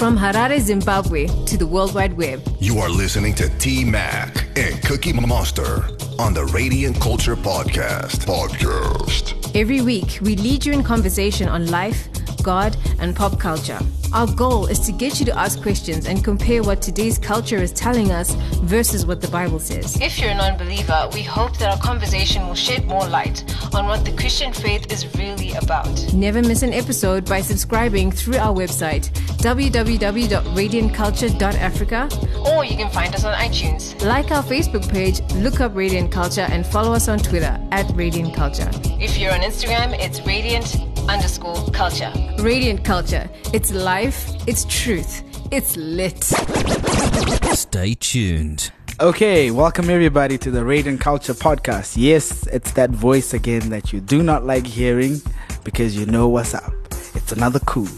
From Harare, Zimbabwe, to the World Wide Web. You are listening to T-Mac and Cookie Monster on the Radiant Culture Podcast. Every week, we lead you in conversation on life, God, and pop culture. Our goal is to get you to ask questions and compare what today's culture is telling us versus what the Bible says. If you're a non-believer, we hope that our conversation will shed more light on what the Christian faith is really about. Never miss an episode by subscribing through our website, www.radiantculture.africa, or you can find us on iTunes. Like our Facebook page, look up Radiant Culture, and follow us on Twitter @Radiant Culture. If you're on Instagram, it's Radiant_Culture. Radiant Culture. It's life, it's truth, it's lit. Stay tuned. Okay, welcome everybody to the Radiant Culture Podcast. Yes, it's that voice again that you do not like hearing because you know what's up. It's another cool.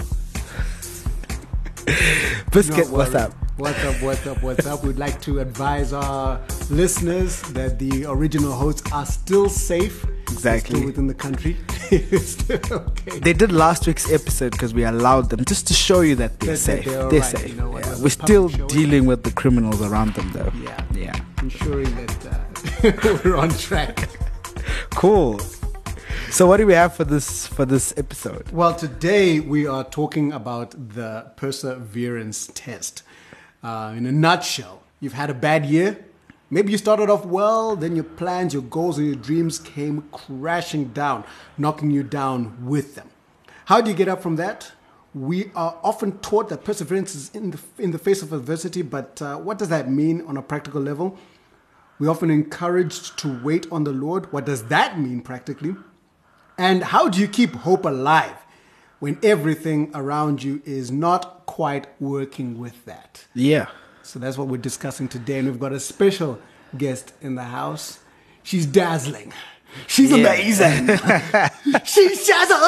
Biscuit, what's up? What's up, what's up, what's up? We'd like to advise our listeners that the original hosts are still safe. Exactly. Still within the country. Okay. They did last week's episode because we allowed them, just to show you that they're safe. They're safe. You know what, yeah. We're still dealing with the criminals around them, though. Yeah. Ensuring that we're on track. Cool. So what do we have for this episode? Well, today we are talking about the perseverance test. In a nutshell, you've had a bad year. Maybe you started off well, then your plans, your goals, and your dreams came crashing down, knocking you down with them. How do you get up from that? We are often taught that perseverance is in the face of adversity, but what does that mean on a practical level? We're often encouraged to wait on the Lord. What does that mean practically? And how do you keep hope alive when everything around you is not quite working with that? Yeah. So that's what we're discussing today, and we've got a special guest in the house. She's dazzling. She's amazing. She's Shazel.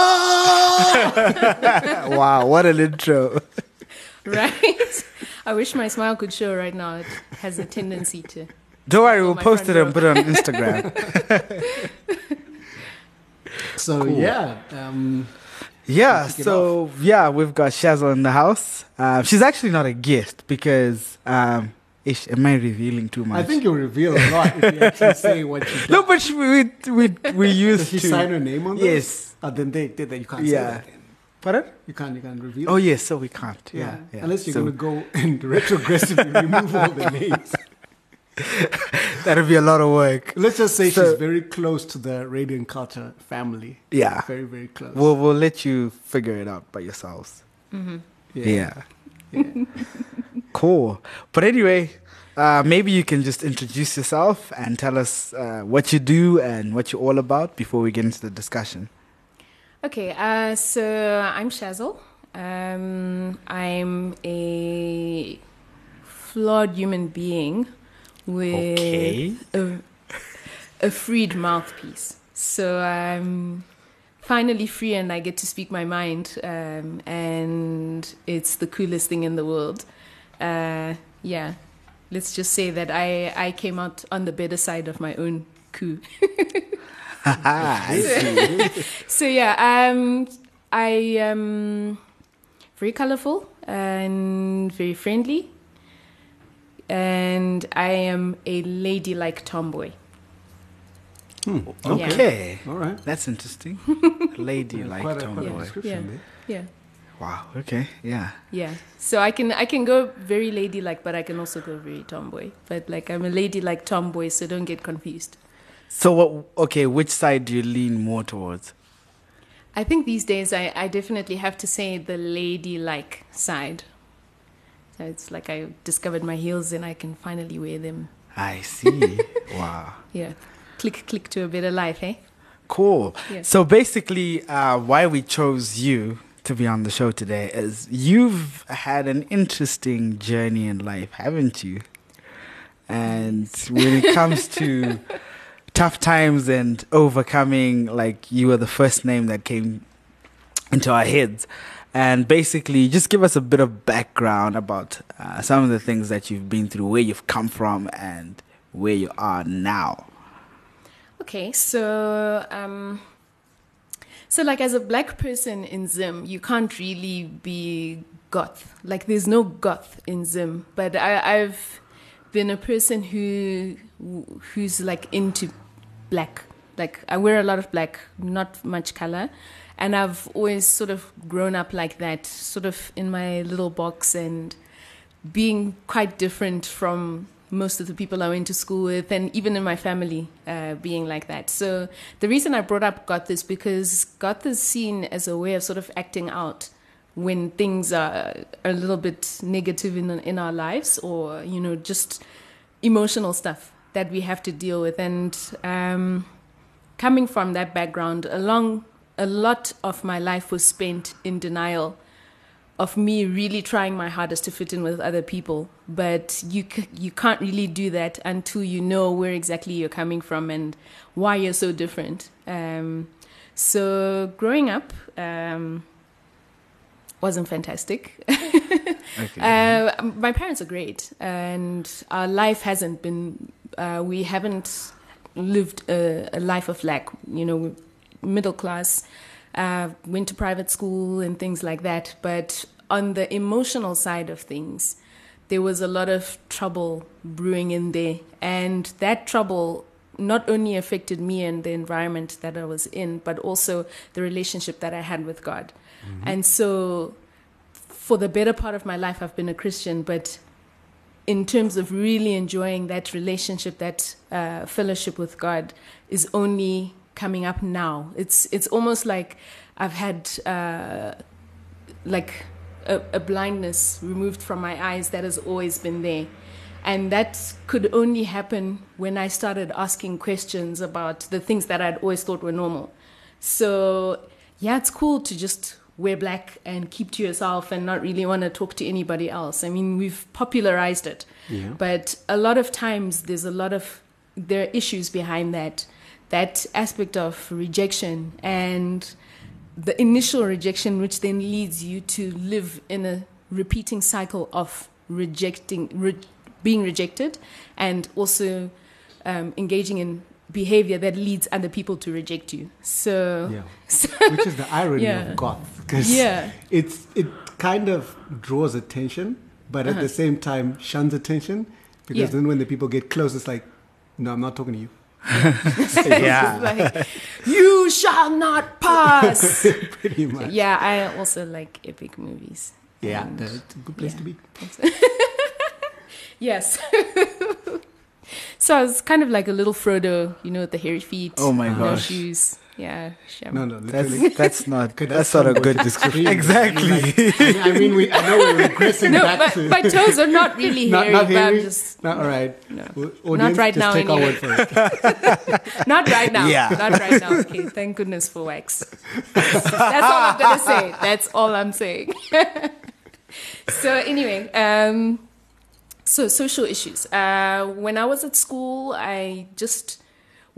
Wow, what an intro. Right? I wish my smile could show right now. It has a tendency to... Don't worry, we'll post it and put it on Instagram. So, cool. We've got Shazel in the house. She's actually not a guest because, am I revealing too much? I think you'll reveal a lot if you actually say what you do. No, but we used to. Did she sign her name on this? Yes. Then they did that. You can't say that then. Pardon? You can't reveal. Oh, yes, so we can't. Yeah. Unless you're going to go and retrogressively remove all the names. That'll be a lot of work. Let's just say she's very close to the Radiant Culture family. Yeah. Very, very close. We'll let you figure it out by yourselves. Mm-hmm. Yeah. Cool. But anyway, maybe you can just introduce yourself and tell us what you do and what you're all about before we get into the discussion. Okay, so I'm Shazel. I'm a flawed human being with a freed mouthpiece. So I'm finally free and I get to speak my mind, and it's the coolest thing in the world. Let's just say that I came out on the better side of my own coup. I am very colorful and very friendly. And I am a ladylike tomboy. Okay. Yeah. All right. That's interesting. Ladylike tomboy. Yeah. Wow. Okay. Yeah. Yeah. So I can go very ladylike, but I can also go very tomboy. But I'm a ladylike tomboy, so don't get confused. So which side do you lean more towards? I think these days I definitely have to say the ladylike side. So it's like I discovered my heels and I can finally wear them. I see. Wow. Yeah. Click, click to a better life, eh? Cool. Yeah. So basically, why we chose you to be on the show today is you've had an interesting journey in life, haven't you? And when it comes to tough times and overcoming, you were the first name that came into our heads. And basically, just give us a bit of background about some of the things that you've been through, where you've come from, and where you are now. Okay, so as a black person in Zim, you can't really be goth. Like, there's no goth in Zim, but I've been a person who's like into black. Like, I wear a lot of black, not much color. And I've always sort of grown up like that, sort of in my little box and being quite different from most of the people I went to school with, and even in my family being like that. So the reason I brought up goth is because goth is seen as a way of sort of acting out when things are a little bit negative in our lives, or, you know, just emotional stuff that we have to deal with. And coming from that background, a lot of my life was spent in denial of me really trying my hardest to fit in with other people. But you can't really do that until you know where exactly you're coming from and why you're so different. So growing up wasn't fantastic. Okay. My parents are great, and our life hasn't been... we haven't lived a life of lack, you know, middle class. Went to private school and things like that. But on the emotional side of things, there was a lot of trouble brewing in there. And that trouble not only affected me and the environment that I was in, but also the relationship that I had with God. Mm-hmm. And so for the better part of my life, I've been a Christian. But in terms of really enjoying that relationship, that fellowship with God is only... coming up now. It's almost like I've had like a blindness removed from my eyes that has always been there, and that could only happen when I started asking questions about the things that I'd always thought were normal. So yeah, it's cool to just wear black and keep to yourself and not really want to talk to anybody else. I mean, we've popularized it, yeah. But a lot of times there are issues behind that. That aspect of rejection, and the initial rejection, which then leads you to live in a repeating cycle of being rejected, and also engaging in behavior that leads other people to reject you. So, yeah. Which is the irony of goth, because it kind of draws attention, but at the same time shuns attention, because then when the people get close, it's like, no, I'm not talking to you. Like, you shall not pass. Pretty much. Yeah, I also like epic movies. Yeah, that's a good place to be. Yes. So I was kind of like a little Frodo, you know, with the hairy feet. Oh my gosh. No shoes. Yeah. No, literally. That's not a good description. Exactly. I know we're regressing back to... No, my toes are not really hairy. Not hairy? Not right. No. Audience, not right now, anyway. Just take our word for it. Not right now. Yeah. Not right now. Okay, thank goodness for wax. That's all I'm going to say. That's all I'm saying. So anyway, so social issues. When I was at school, I just...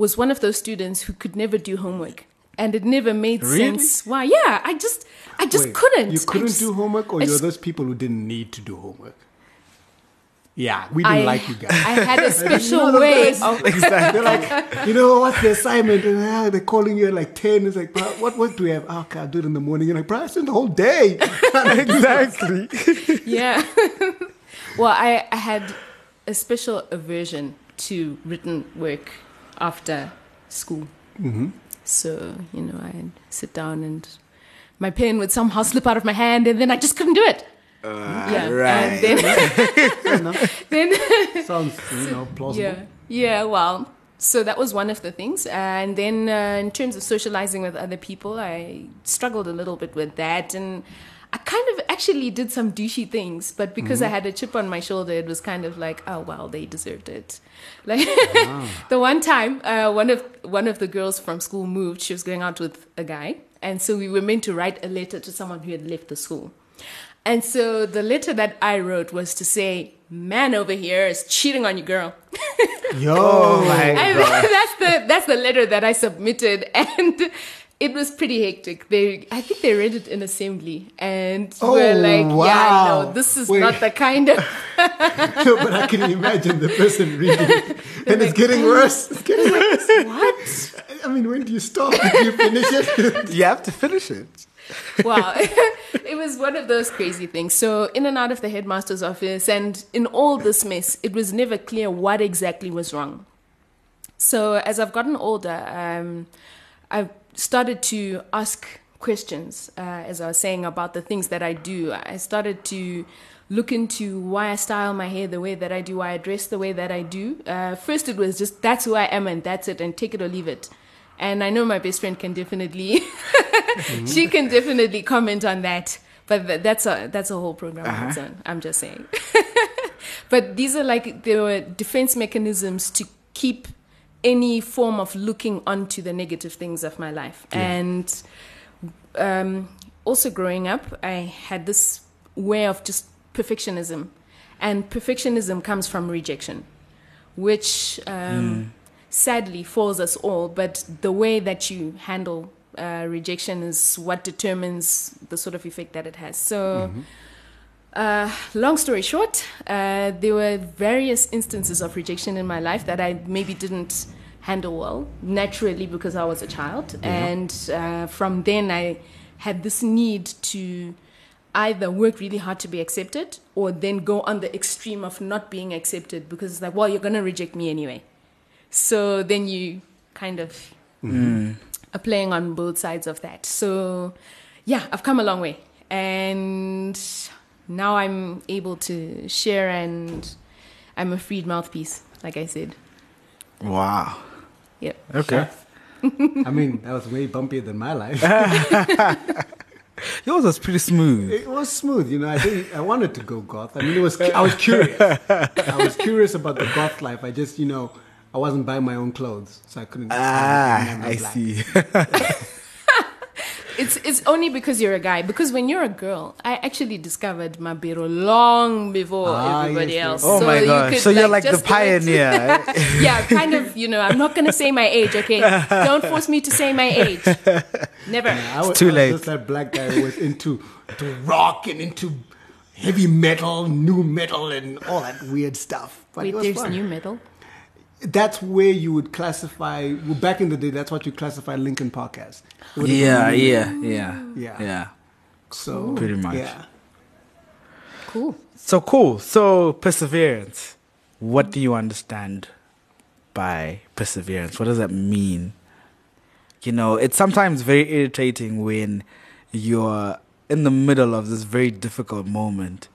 was one of those students who could never do homework, and it never made sense. Why? Yeah, I just couldn't. You couldn't do homework, or you're those people who didn't need to do homework. Yeah, we didn't like you guys. I had a special way of... Exactly. They're like, you know, what's the assignment? And they're calling you at like 10. It's like, what work do we have? Oh, okay, I'll do it in the morning. You're like, bro, I spent the whole day. Exactly. Yeah. Well, I had a special aversion to written work after school. Mm-hmm. So, you know, I'd sit down and my pen would somehow slip out of my hand, and then I just couldn't do it. Right. And then sounds, you know, plausible. Yeah, well, so that was one of the things. And then in terms of socializing with other people, I struggled a little bit with that. And I kind of actually did some douchey things, but because I had a chip on my shoulder, it was kind of like, oh, well, they deserved it. Like the one time, one of the girls from school moved. She was going out with a guy. And so we were meant to write a letter to someone who had left the school. And so the letter that I wrote was to say, man over here is cheating on you, girl. Yo, my God. That's the letter that I submitted. And... it was pretty hectic. I think they read it in assembly and were like, wow. "Yeah, no, this is not the kind of." No, but I can imagine the person reading it, and it's getting worse. It's getting worse. What? I mean, when do you stop? Do you finish it? You have to finish it. Wow. It was one of those crazy things. So in and out of the headmaster's office, and in all this mess, it was never clear what exactly was wrong. So as I've gotten older, I've started to ask questions, as I was saying, about the things that I do. I started to look into why I style my hair the way that I do, why I dress the way that I do. First, it was just, that's who I am and that's it, and take it or leave it. And I know my best friend can definitely, she can definitely comment on that. But that's a whole program on its own, I'm just saying. But these are like, there were defense mechanisms to keep any form of looking onto the negative things of my life. Yeah. And also growing up, I had this way of just perfectionism. And perfectionism comes from rejection, which sadly falls us all. But the way that you handle rejection is what determines the sort of effect that it has. So long story short, there were various instances of rejection in my life that I maybe didn't handle well naturally because I was a child. Mm-hmm. And from then I had this need to either work really hard to be accepted or then go on the extreme of not being accepted, because it's like, well, you're going to reject me anyway. So then you kind of are playing on both sides of that. So yeah, I've come a long way. And now I'm able to share, and I'm a freed mouthpiece, like I said. Wow. Yep. Okay. I mean, that was way bumpier than my life. Yours was pretty smooth. It was smooth, you know. I think I wanted to go goth. I mean, I was curious. I was curious about the goth life. I just, you know, I wasn't buying my own clothes, so I couldn't. Ah, I see. It's only because you're a guy. Because when you're a girl, I actually discovered Mabiro long before everybody else. Oh, so my God. So you're like the pioneer. Yeah, kind of, you know, I'm not going to say my age, okay? Don't force me to say my age. Never. Yeah, it's too late. I was just that black guy who was into to rock and into heavy metal, new metal, and all that weird stuff. But wait, there's fun. New metal? That's where you would classify, well, back in the day, that's what you classify Linkin Park as. Yeah. So pretty much. Yeah. Cool. So perseverance. What do you understand by perseverance? What does that mean? You know, it's sometimes very irritating when you're in the middle of this very difficult moment,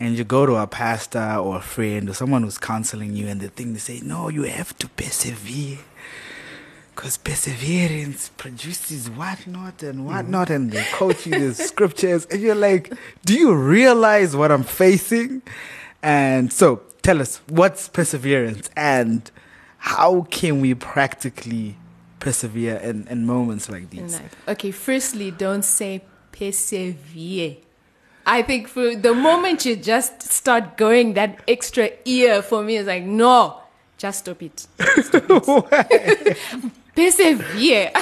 and you go to a pastor or a friend or someone who's counseling you, and they say, no, you have to persevere, because perseverance produces whatnot, and they quote you the scriptures, and you're like, do you realize what I'm facing? And so tell us, what's perseverance, and how can we practically persevere in moments like these? Okay, firstly, don't say persevere. I think for the moment you just start going that extra ear, for me is like, no, just stop it. Persevere.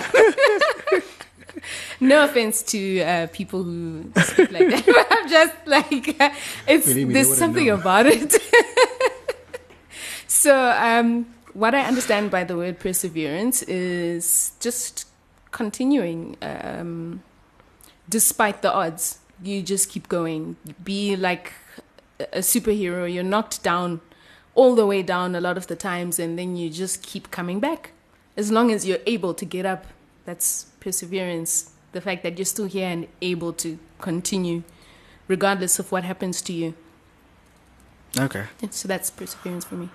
No offense to people who speak like that, but I'm just like, there's something about it. So what I understand by the word perseverance is just continuing despite the odds. You just keep going. Be like a superhero. You're knocked down, all the way down a lot of the times, and then you just keep coming back. As long as you're able to get up, that's perseverance. The fact that you're still here and able to continue, regardless of what happens to you. Okay. So that's perseverance for me.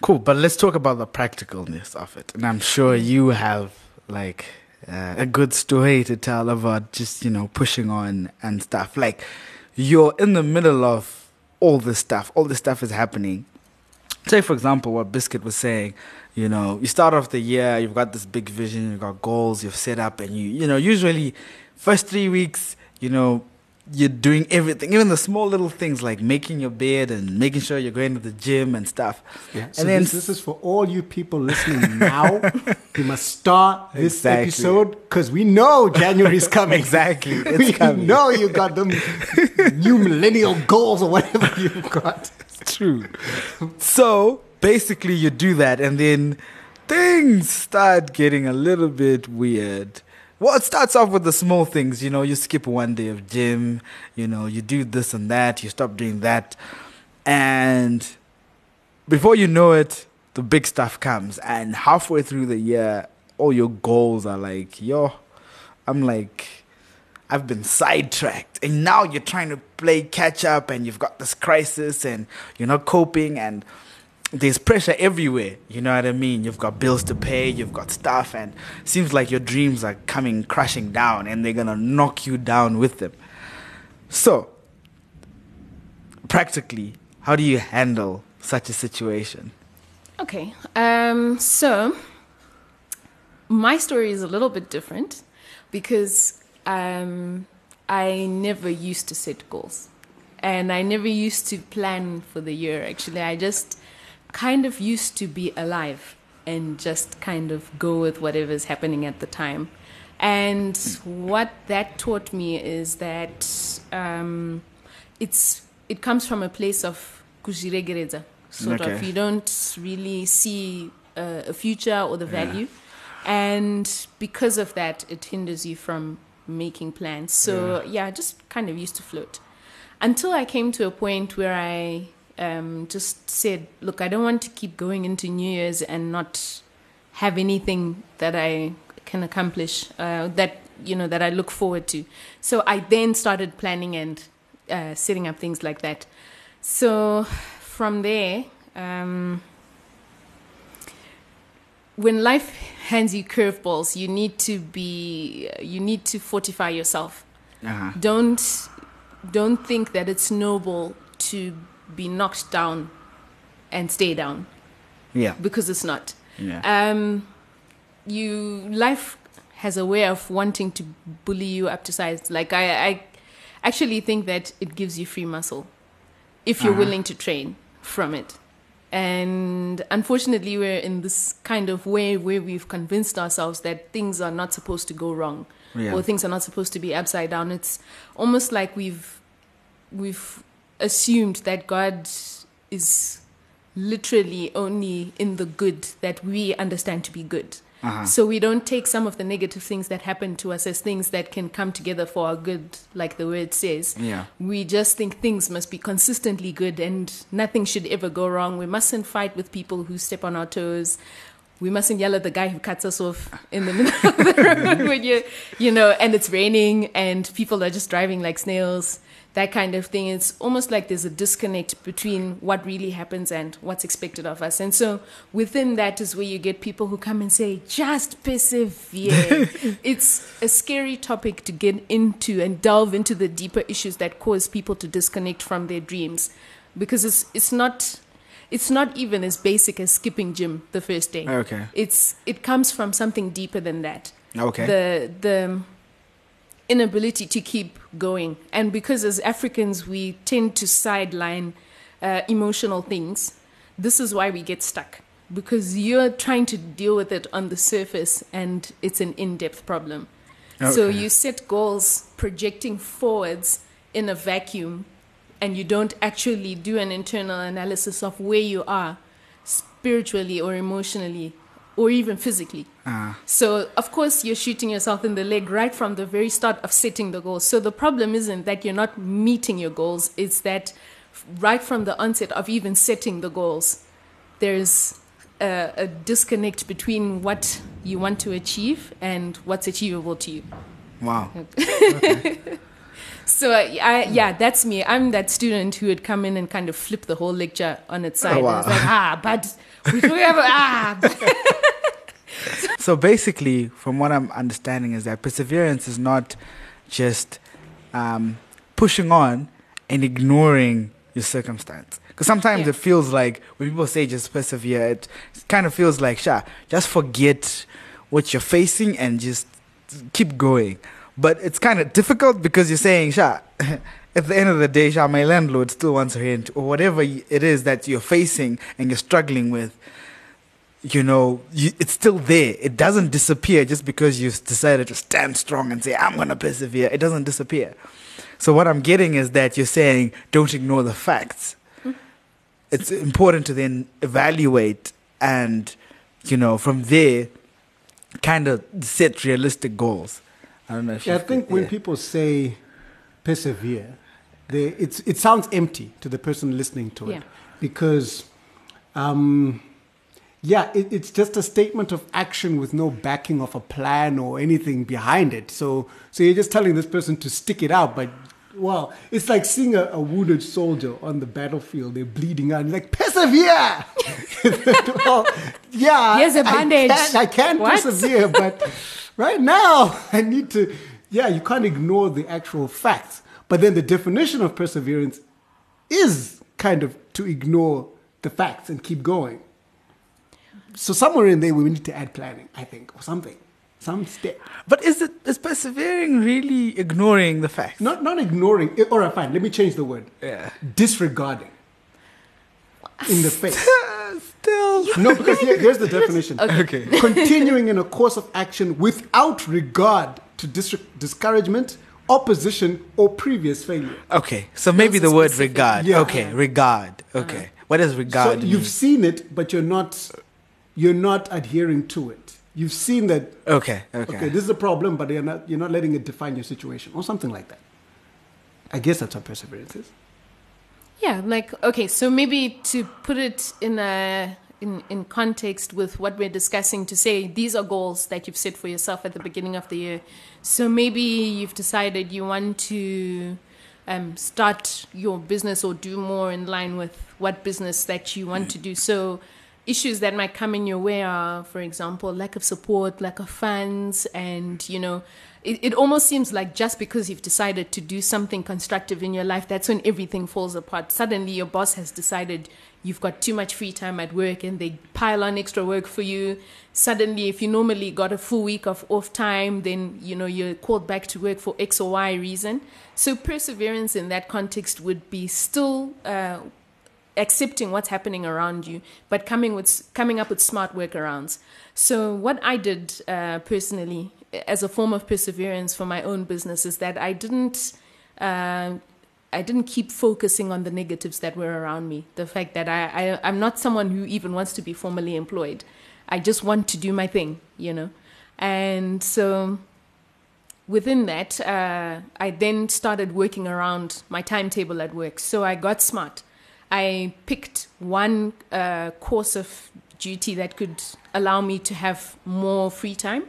Cool, but let's talk about the practicalness of it. And I'm sure you have, like, a good story to tell about just, you know, pushing on and stuff. Like, you're in the middle of all this stuff. All this stuff is happening. Say, for example, what Biscuit was saying, you know, you start off the year, you've got this big vision, you've got goals, you've set up, and you know, usually first 3 weeks, you know, you're doing everything, even the small little things like making your bed and making sure you're going to the gym and stuff. Yeah. And so then this is for all you people listening now. You must start this episode because we know January is coming. Exactly. It's coming. Know you got them new millennial goals or whatever you've got. It's true. So basically you do that, and then things start getting a little bit weird. Well, it starts off with the small things, you know, you skip one day of gym, you know, you do this and that, you stop doing that. And before you know it, the big stuff comes. And halfway through the year, all your goals are like, I've been sidetracked. And now you're trying to play catch up and you've got this crisis and you're not coping and there's pressure everywhere, you know what I mean? You've got bills to pay, you've got stuff, and it seems like your dreams are coming crashing down and they're going to knock you down with them. So, practically, how do you handle such a situation? Okay, so my story is a little bit different because I never used to set goals and I never used to plan for the year, actually. I just kind of used to be alive and just kind of go with whatever's happening at the time. And what that taught me is that it comes from a place of kujiregereza, sort of. You don't really see a future or the value. And because of that, it hinders you from making plans. So, I just kind of used to float. Until I came to a point where I just said, look, I don't want to keep going into New Year's and not have anything that I can accomplish, that I look forward to. So I then started planning and setting up things like that. So from there, when life hands you curveballs, you need to fortify yourself. Uh-huh. Don't think that it's noble to be knocked down and stay down. Yeah. Because it's not. Yeah. Life has a way of wanting to bully you up to size. Like I actually think that it gives you free muscle if you're willing to train from it. And unfortunately, we're in this kind of way where we've convinced ourselves that things are not supposed to go wrong or things are not supposed to be upside down. It's almost like we've assumed that God is literally only in the good that we understand to be good. Uh-huh. So we don't take some of the negative things that happen to us as things that can come together for our good, like the word says. Yeah. We just think things must be consistently good and nothing should ever go wrong. We mustn't fight with people who step on our toes. We mustn't yell at the guy who cuts us off in the middle of the road when and it's raining and people are just driving like snails. That kind of thing. It's almost like there's a disconnect between what really happens and what's expected of us. And so within that is where you get people who come and say, just persevere. It's a scary topic to get into and delve into the deeper issues that cause people to disconnect from their dreams. Because it's not even as basic as skipping gym the first day. Okay. It comes from something deeper than that. Okay. The inability to keep going, and because as Africans we tend to sideline emotional things, this is why we get stuck, because you're trying to deal with it on the surface and it's an in-depth problem. Okay. So you set goals projecting forwards in a vacuum and you don't actually do an internal analysis of where you are spiritually or emotionally or even physically. So, of course, you're shooting yourself in the leg right from the very start of setting the goals. So the problem isn't that you're not meeting your goals. It's that right from the onset of even setting the goals, there's a disconnect between what you want to achieve and what's achievable to you. Wow. Okay. So, that's me. I'm that student who would come in and kind of flip the whole lecture on its side. Oh, wow. And it's like, but... So basically, from what I'm understanding, is that perseverance is not just pushing on and ignoring your circumstance. Because sometimes it feels like when people say just persevere, it kind of feels like, just forget what you're facing and just keep going. But it's kind of difficult because you're saying, at the end of the day, my landlord still wants rent, or whatever it is that you're facing and you're struggling with. It's still there. It doesn't disappear just because you've decided to stand strong and say, I'm going to persevere. It doesn't disappear. So what I'm getting is that you're saying, don't ignore the facts. It's important to then evaluate and you know, from there, kind of set realistic goals. I don't know. If I think when people say persevere, it sounds empty to the person listening to it, because, it's just a statement of action with no backing of a plan or anything behind it. So you're just telling this person to stick it out, but. Wow, it's like seeing a wounded soldier on the battlefield. They're bleeding out. You're like, persevere. Well, yeah, here's a bandage. I can persevere, but right now I need to. Yeah, you can't ignore the actual facts. But then the definition of perseverance is kind of to ignore the facts and keep going. So somewhere in there, we need to add planning, I think, or something. Some step. But is persevering really ignoring the facts? Not ignoring. All right, fine. Let me change the word. Yeah. Disregarding. In the face. Still. No, because here's the definition. Okay. Continuing in a course of action without regard to discouragement, opposition, or previous failure. Okay. So maybe the word regard. Yeah. Okay. Regard. Okay. What does regard mean? You've seen it, but you're not adhering to it. You've seen that. Okay, this is a problem, but you're not letting it define your situation or something like that. I guess that's what perseverance is. Yeah, like, okay, so maybe to put it in context with what we're discussing, to say these are goals that you've set for yourself at the beginning of the year. So maybe you've decided you want to start your business or do more in line with what business that you want to do. So issues that might come in your way are, for example, lack of support, lack of funds. And, you know, it almost seems like just because you've decided to do something constructive in your life, that's when everything falls apart. Suddenly your boss has decided you've got too much free time at work and they pile on extra work for you. Suddenly, if you normally got a full week of off time, then, you know, you're called back to work for X or Y reason. So perseverance in that context would be still accepting what's happening around you, but coming up with smart workarounds. So what I did personally as a form of perseverance for my own business is that I didn't keep focusing on the negatives that were around me. The fact that I'm not someone who even wants to be formally employed. I just want to do my thing, you know. And so within that, I then started working around my timetable at work. So I got smart. I picked one course of duty that could allow me to have more free time.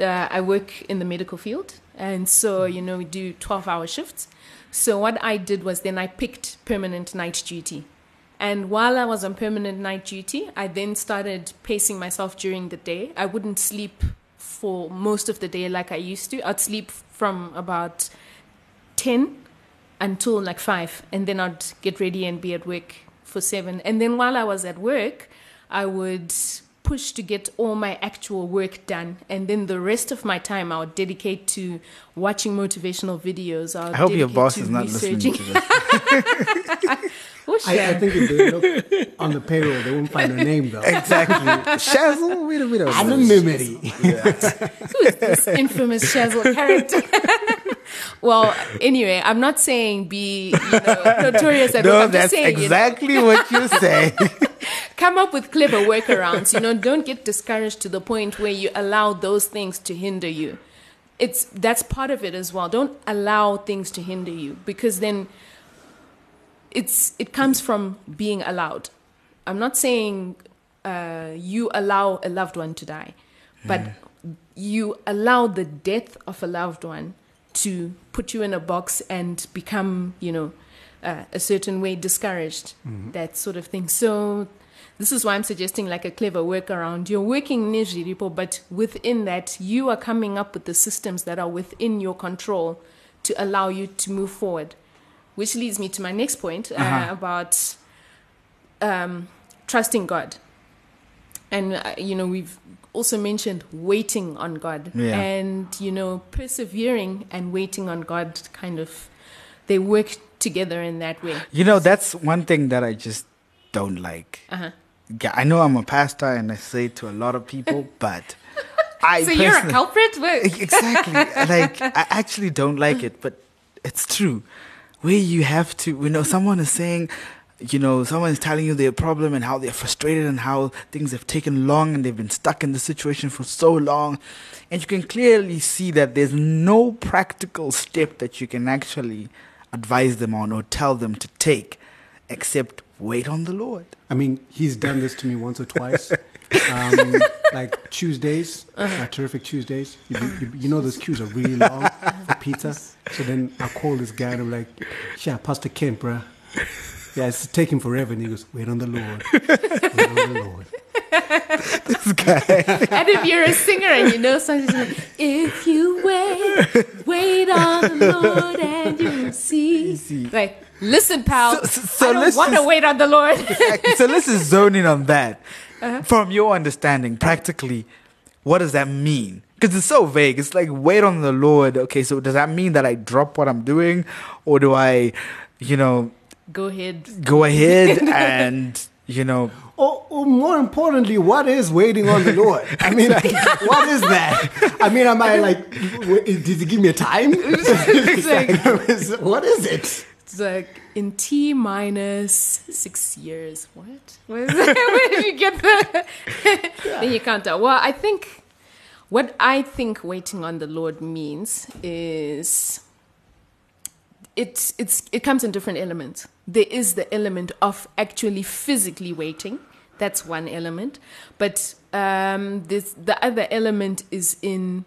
I work in the medical field, and so, you know, we do 12-hour shifts. So what I did was then I picked permanent night duty. And while I was on permanent night duty, I then started pacing myself during the day. I wouldn't sleep for most of the day like I used to. I'd sleep from about 10 until like 5, and then I'd get ready and be at work for 7. And then while I was at work, I would push to get all my actual work done. And then the rest of my time, I would dedicate to watching motivational videos. I hope your boss is not listening to this. I think if they look on the payroll, they won't find her name, though. Exactly. Shazel, wait a minute. Anonymity. Who is this infamous Shazel character? Well, anyway, I'm not saying be, you know, notorious at all. No, I'm that's just saying, exactly, you know, what you say. Come up with clever workarounds. You know, don't get discouraged to the point where you allow those things to hinder you. That's part of it as well. Don't allow things to hinder you, because then it comes from being allowed. I'm not saying you allow a loved one to die, but you allow the death of a loved one to put you in a box and become, you know, a certain way discouraged, that sort of thing. So this is why I'm suggesting like a clever workaround. You're working Nijiripo, but within that, you are coming up with the systems that are within your control to allow you to move forward. Which leads me to my next point about trusting God. And, you know, we've also mentioned waiting on God. Yeah. And, you know, persevering and waiting on God kind of, they work together in that way. You know, that's one thing that I just don't like. Yeah, I know I'm a pastor and I say it to a lot of people, but I so you're a culprit? Exactly. Like, I actually don't like it, but it's true. Where you have to, you know, someone is saying, you know, someone is telling you their problem and how they're frustrated and how things have taken long and they've been stuck in this situation for so long. And you can clearly see that there's no practical step that you can actually advise them on or tell them to take except wait on the Lord. I mean, he's done this to me once or twice. Like Tuesdays, like terrific Tuesdays. You know those queues are really long for pizza. So then I call this guy and I'm like, yeah, Pastor Ken, bruh. Yeah, it's taking forever. And he goes, wait on the Lord. Wait on the Lord. This guy. And if you're a singer and you know songs, like, if you wait on the Lord and you'll see. Like, listen, pal, so I don't want to wait on the Lord. So let's just zone in on that. Uh-huh. From your understanding, practically, what does that mean? Because it's so vague. It's like, wait on the Lord. Okay, so does that mean that I drop what I'm doing? Or do I, you know... Go ahead and, you know... Or more importantly, what is waiting on the Lord? I mean, like, what is that? I mean, am I like, did he give me a time? It's like, what is it? It's like in T minus 6 years. What? Where did you get that? Then you can't tell. Well, I think waiting on the Lord means is it comes in different elements. There is the element of actually physically waiting. That's one element. But the other element is in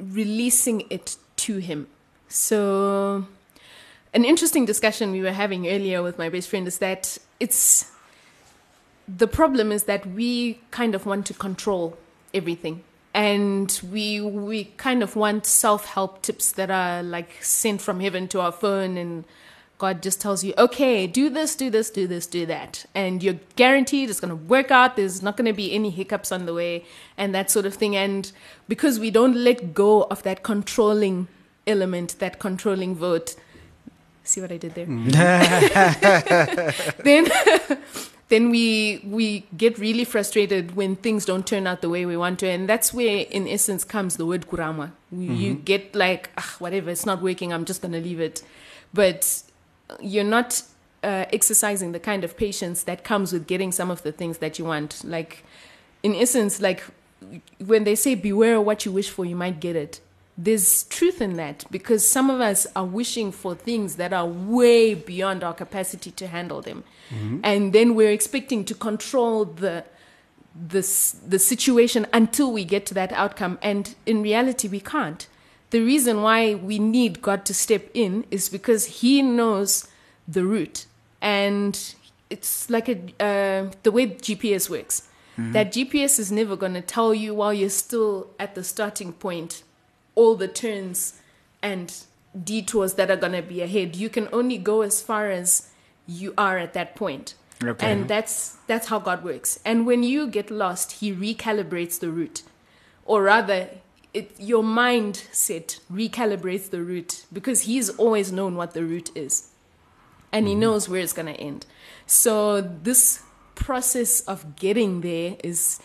releasing it to him. So... an interesting discussion we were having earlier with my best friend is that the problem is that we kind of want to control everything, and we kind of want self-help tips that are like sent from heaven to our phone, and God just tells you, okay, do this, do this, do this, do that, and you're guaranteed it's going to work out. There's not going to be any hiccups on the way and that sort of thing. And because we don't let go of that controlling element, that controlling vote, see what I did there? Then we get really frustrated when things don't turn out the way we want to. And that's where, in essence, comes the word kurama. You get like, whatever, it's not working, I'm just going to leave it. But you're not exercising the kind of patience that comes with getting some of the things that you want. Like, in essence, like when they say, beware what you wish for, you might get it. There's truth in that, because some of us are wishing for things that are way beyond our capacity to handle them. Mm-hmm. And then we're expecting to control the situation until we get to that outcome. And in reality, we can't. The reason why we need God to step in is because he knows the route. And it's like the way GPS works. Mm-hmm. That GPS is never going to tell you while you're still at the starting point all the turns and detours that are going to be ahead. You can only go as far as you are at that point. Okay. And that's how God works. And when you get lost, he recalibrates the route. Or rather, your mindset recalibrates the route, because he's always known what the route is. And he knows where it's going to end. So this process of getting there is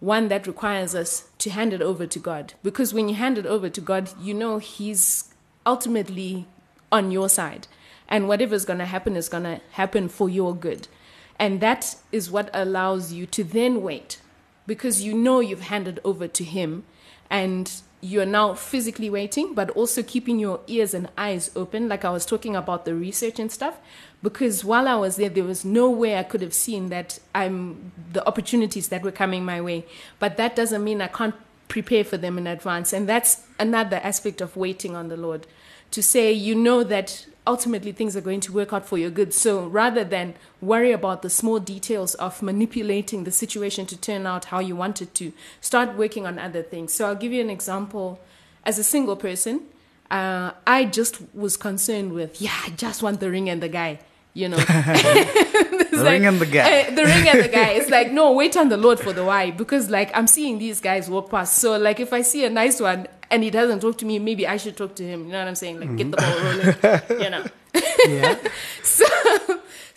one that requires us to hand it over to God. Because when you hand it over to God, you know he's ultimately on your side. And whatever's going to happen is going to happen for your good. And that is what allows you to then wait. Because you know you've handed over to him. And you're now physically waiting, but also keeping your ears and eyes open. Like I was talking about the research and stuff. Because while I was there, there was no way I could have seen that the opportunities that were coming my way. But that doesn't mean I can't prepare for them in advance. And that's another aspect of waiting on the Lord. To say, you know that ultimately things are going to work out for your good. So rather than worry about the small details of manipulating the situation to turn out how you want it to, start working on other things. So I'll give you an example. As a single person, I just was concerned with, I just want the ring and the guy, you know. The ring and the guy. It's like, no, wait on the Lord for the why. Because like I'm seeing these guys walk past. So like if I see a nice one and he doesn't talk to me, maybe I should talk to him. You know what I'm saying? Like get the ball rolling, you know. Yeah.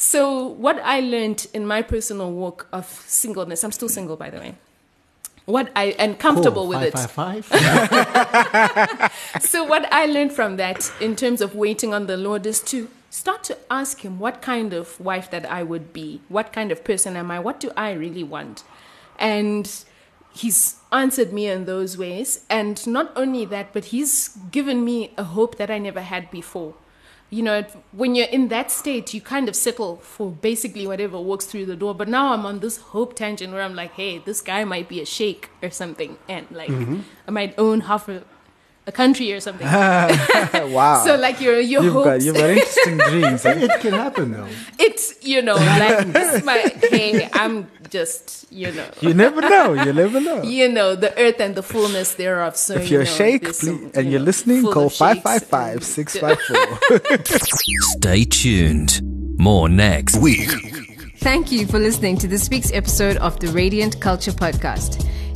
So what I learned in my personal walk of singleness, I'm still single, by the way. Comfortable with it. So what I learned from that in terms of waiting on the Lord is to start to ask him what kind of wife that I would be. What kind of person am I? What do I really want? And he's answered me in those ways. And not only that, but he's given me a hope that I never had before. You know, when you're in that state, you kind of settle for basically whatever walks through the door. But now I'm on this hope tangent where I'm like, hey, this guy might be a sheikh or something. And like, I might own half a country or something. Wow. So like your hopes. You've got interesting dreams. It can happen though. It's, you know, like this might, hey, I'm just, you know. You never know. You know, the earth and the fullness thereof. So if you're a sheikh, please, and you're listening, call 555-654. Stay tuned. More next week. Thank you for listening to this week's episode of the Radiant Culture Podcast.